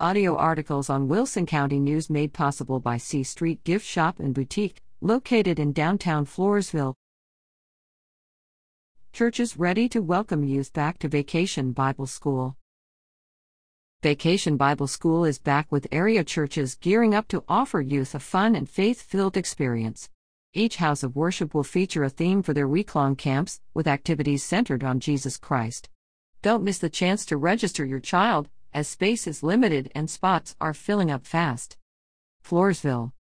Audio articles on Wilson County News made possible by C Street Gift Shop and Boutique, located in downtown Floresville. Churches ready to welcome youth back to Vacation Bible School. Vacation Bible School is back with area churches gearing up to offer youth a fun and faith-filled experience. Each house of worship will feature a theme for their week-long camps, with activities centered on Jesus Christ. Don't miss the chance to register your child, as space is limited and spots are filling up fast. Floresville.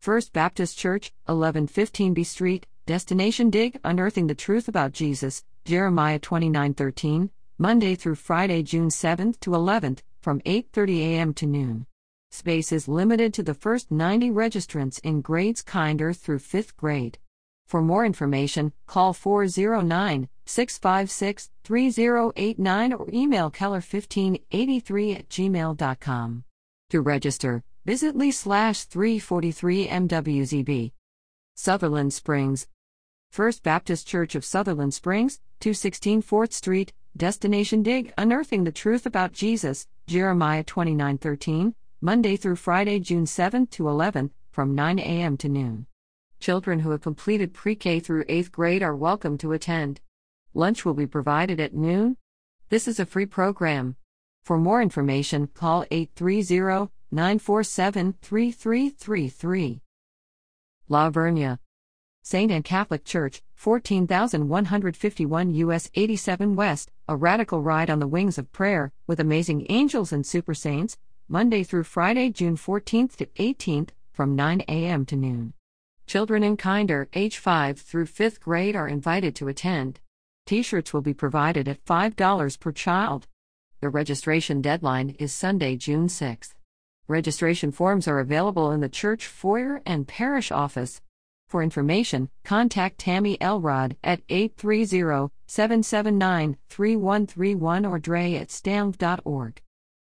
First Baptist Church, 1115 B Street, Destination Dig, Unearthing the Truth About Jesus, Jeremiah 29:13, Monday through Friday, June 7th to 11th, from 8:30 a.m. to noon. Space is limited to the first 90 registrants in grades kinder through 5th grade. For more information, call 409-656-3089 or email keller1583@gmail.com. To register, visit Lee/343 MWZB. Sutherland Springs. First Baptist Church of Sutherland Springs, 216 4th Street, Destination Dig, Unearthing the Truth About Jesus, Jeremiah 29:13, Monday through Friday, June 7th to 11th, from 9 a.m. to noon. Children who have completed pre-K through 8th grade are welcome to attend. Lunch will be provided at noon. This is a free program. For more information, call 830-947-3333. La Vernia. Saint Ann Catholic Church, 14,151 U.S. 87 West, a radical ride on the wings of prayer, with amazing angels and super saints, Monday through Friday, June 14th to 18th, from 9 a.m. to noon. Children in kinder, age 5 through 5th grade, are invited to attend. T-shirts will be provided at $5 per child. The registration deadline is Sunday, June 6th. Registration forms are available in the church foyer and parish office. For information, contact Tammy Elrod at 830-779-3131 or dre@stamv.org.